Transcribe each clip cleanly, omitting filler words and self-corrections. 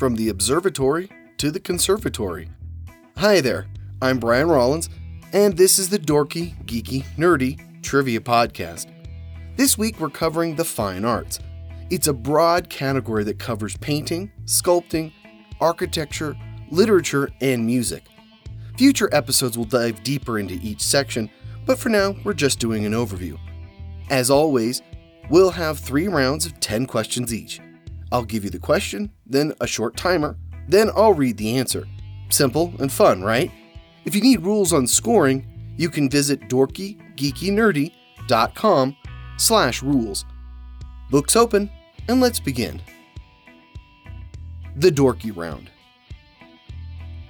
from the observatory to the conservatory. Hi there, I'm Brian Rollins, and this is the Dorky, Geeky, Nerdy Trivia Podcast. This week we're covering the fine arts. It's a broad category that covers painting, sculpting, architecture, literature, and music. Future episodes will dive deeper into each section, but for now, we're just doing an overview. As always, we'll have 3 rounds of 10 questions each. I'll give you the question, then a short timer, then I'll read the answer. Simple and fun, right? If you need rules on scoring, you can visit dorkygeekynerdy.com/rules. Books open, and let's begin. The Dorky Round.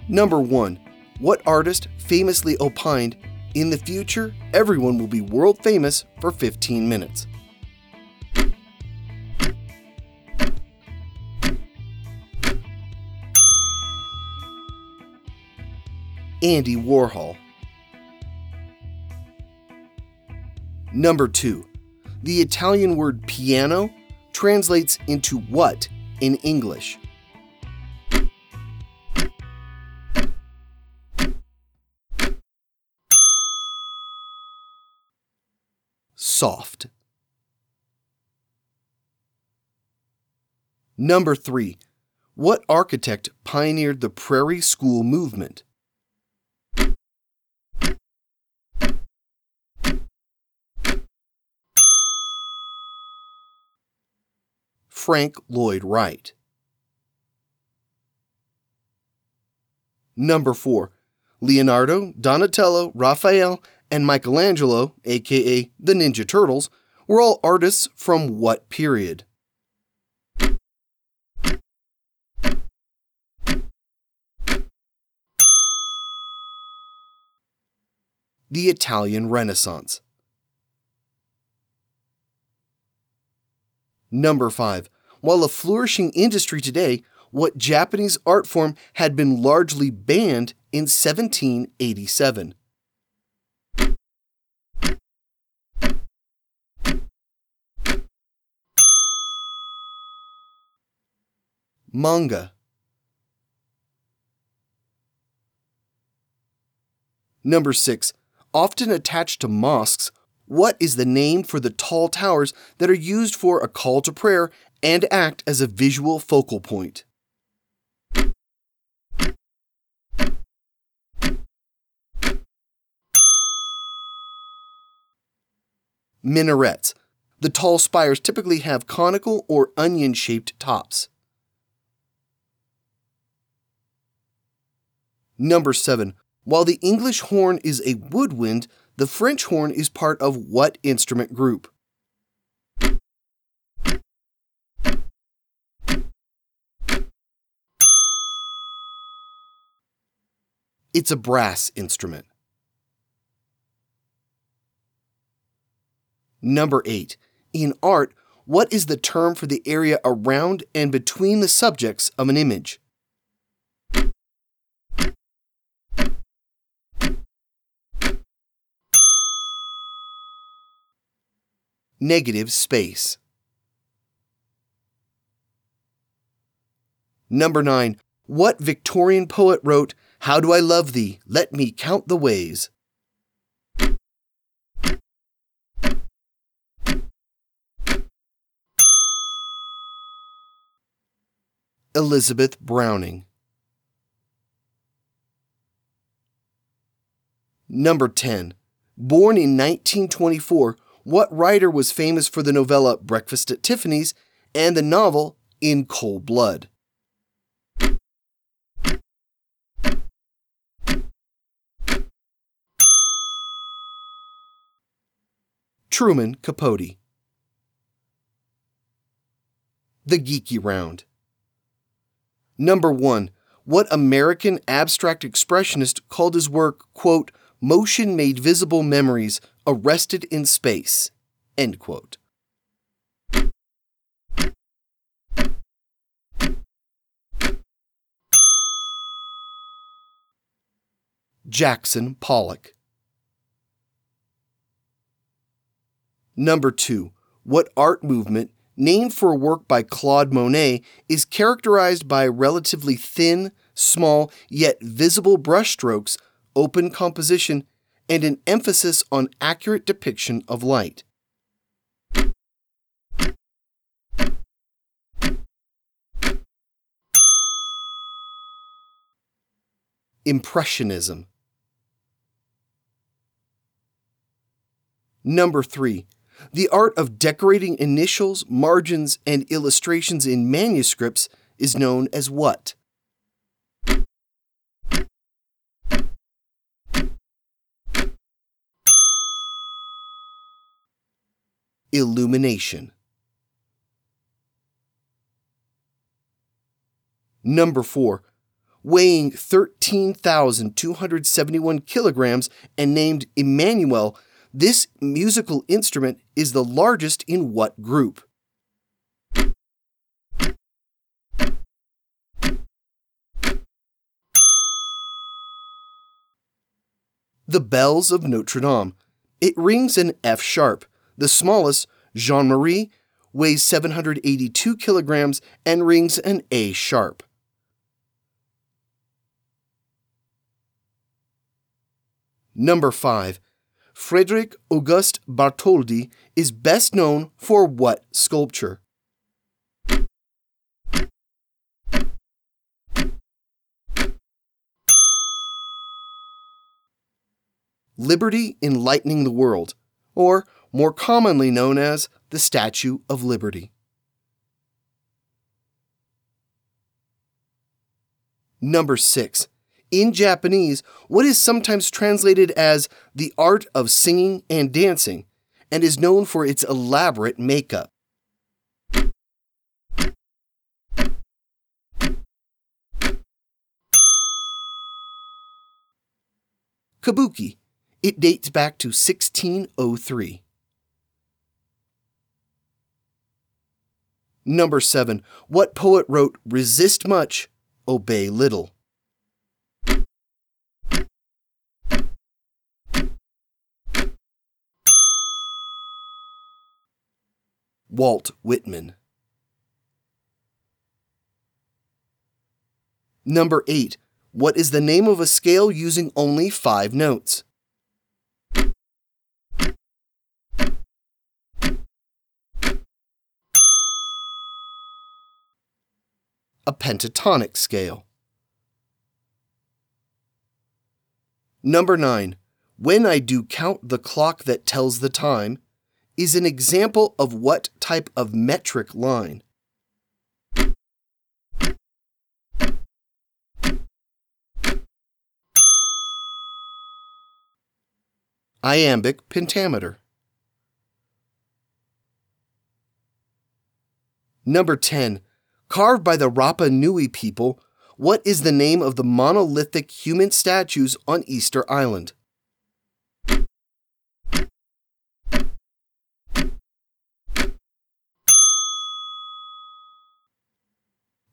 Number 1. What artist famously opined, "In the future, everyone will be world famous for 15 minutes"? Andy Warhol. Number 2. The Italian word piano translates into what in English? Soft. Number 3. What architect pioneered the prairie school movement? Frank Lloyd Wright. Number 4. Leonardo, Donatello, Raphael, and Michelangelo, aka the Ninja Turtles, were all artists from what period? The Italian Renaissance. Number 5. While a flourishing industry today, what Japanese art form had been largely banned in 1787? Manga. Number 6. Often attached to mosques, what is the name for the tall towers that are used for a call to prayer and act as a visual focal point? Minarets. The tall spires typically have conical or onion-shaped tops. Number 7. While the English horn is a woodwind, the French horn is part of what instrument group? It's a brass instrument. Number 8. In art, what is the term for the area around and between the subjects of an image? Negative space. Number 9. What Victorian poet wrote, "How do I love thee? Let me count the ways"? Elizabeth Browning. Number 10. Born in 1924, what writer was famous for the novella Breakfast at Tiffany's and the novel In Cold Blood? Truman Capote. The Geeky Round. Number 1. What American abstract expressionist called his work, quote, "motion made visible memories arrested in space," end quote? Jackson Pollock. Number 2. What art movement named for a work by Claude Monet, is characterized by relatively thin, small, yet visible brushstrokes, open composition, and an emphasis on accurate depiction of light. Impressionism. Number 3. The art of decorating initials, margins, and illustrations in manuscripts is known as what? Illumination. Number 4. Weighing 13,271 kilograms and named Emmanuel, this musical instrument is the largest in what group? The Bells of Notre Dame. It rings in F sharp. The smallest, Jean-Marie, weighs 782 kilograms and rings an A sharp. Number 5. Frédéric Auguste Bartholdi is best known for what sculpture? Liberty Enlightening the World, or more commonly known as the Statue of Liberty. Number 6. In Japanese, what is sometimes translated as the art of singing and dancing, and is known for its elaborate makeup? Kabuki. It dates back to 1603. Number 7. What poet wrote, "Resist much, obey little"? Walt Whitman. Number 8. What is the name of a scale using only 5 notes? A pentatonic scale. Number 9. When I do count the clock that tells the time is an example of what type of metric line? Iambic pentameter. Number 10. Carved by the Rapa Nui people, what is the name of the monolithic human statues on Easter Island?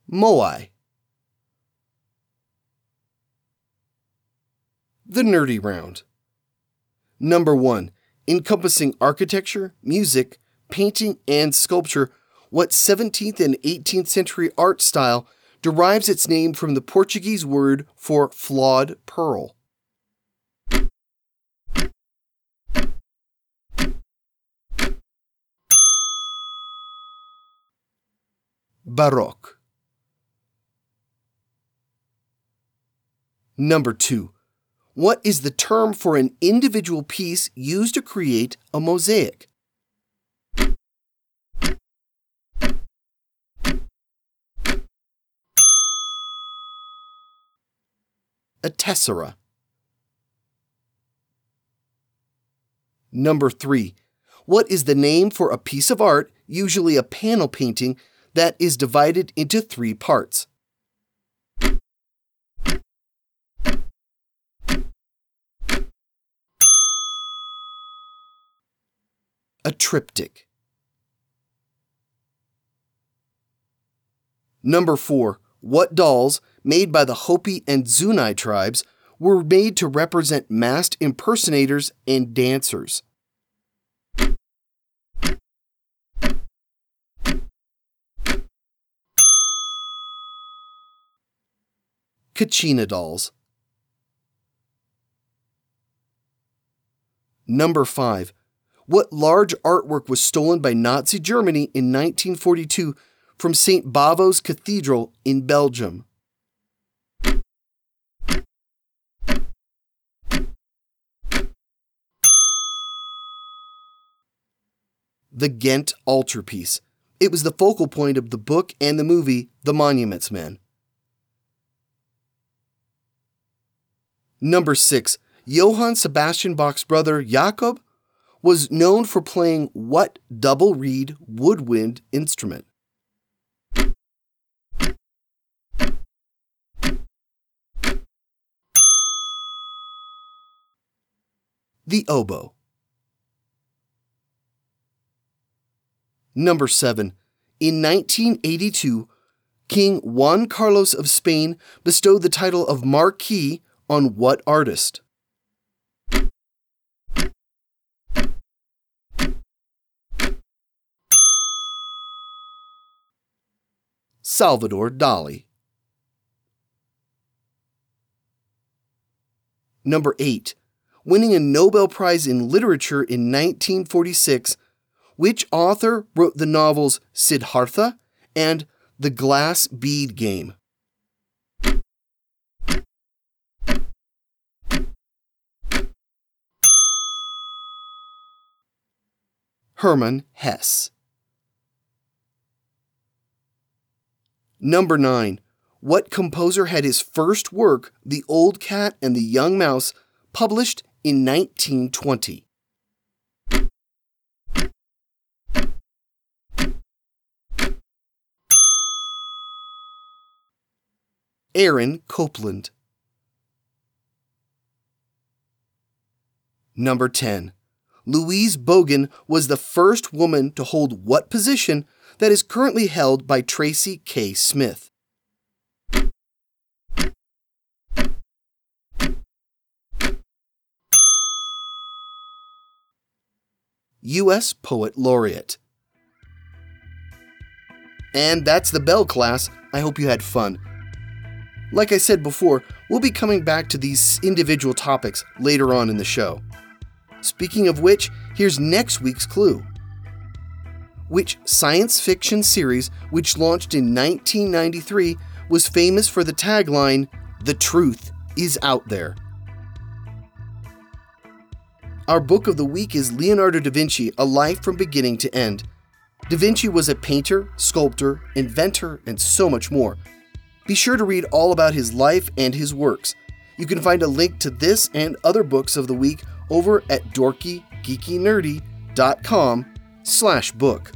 Moai. The Nerdy Round. Number 1. Encompassing architecture, music, painting, and sculpture, what 17th and 18th century art style derives its name from the Portuguese word for flawed pearl? Baroque. Number 2. What is the term for an individual piece used to create a mosaic? A tessera. Number 3. What is the name for a piece of art, usually a panel painting, that is divided into 3 parts? A triptych. Number 4. What dolls, made by the Hopi and Zuni tribes, were made to represent masked impersonators and dancers? Kachina dolls. Number 5. What large artwork was stolen by Nazi Germany in 1942 from St. Bavo's Cathedral in Belgium? The Ghent Altarpiece. It was the focal point of the book and the movie The Monuments Men. Number 6. Johann Sebastian Bach's brother Jacob was known for playing what double-reed woodwind instrument? The oboe. Number 7. In 1982, King Juan Carlos of Spain bestowed the title of Marquis on what artist? Salvador Dali. Number 8. Winning a Nobel Prize in Literature in 1946, which author wrote the novels Siddhartha and The Glass Bead Game? Hermann Hesse. Number 9. What composer had his first work, The Old Cat and the Young Mouse, published in 1920? Aaron Copland. Number 10. Louise Bogan was the first woman to hold what position that is currently held by Tracy K. Smith? U.S. Poet Laureate. And that's the bell, class. I hope you had fun. Like I said before, we'll be coming back to these individual topics later on in the show. Speaking of which, here's next week's clue. Which science fiction series, which launched in 1993, was famous for the tagline, "The truth is out there"? Our book of the week is Leonardo da Vinci, A Life from Beginning to End. Da Vinci was a painter, sculptor, inventor, and so much more. Be sure to read all about his life and his works. You can find a link to this and other books of the week over at dorkygeekynerdy.com/book.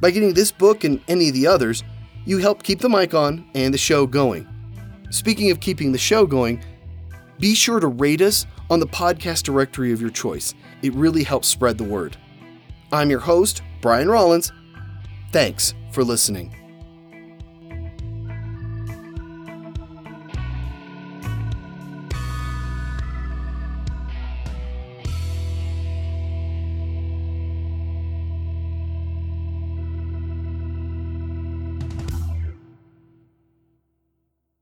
By getting this book and any of the others, you help keep the mic on and the show going. Speaking of keeping the show going, be sure to rate us on the podcast directory of your choice. It really helps spread the word. I'm your host, Brian Rollins. Thanks for listening.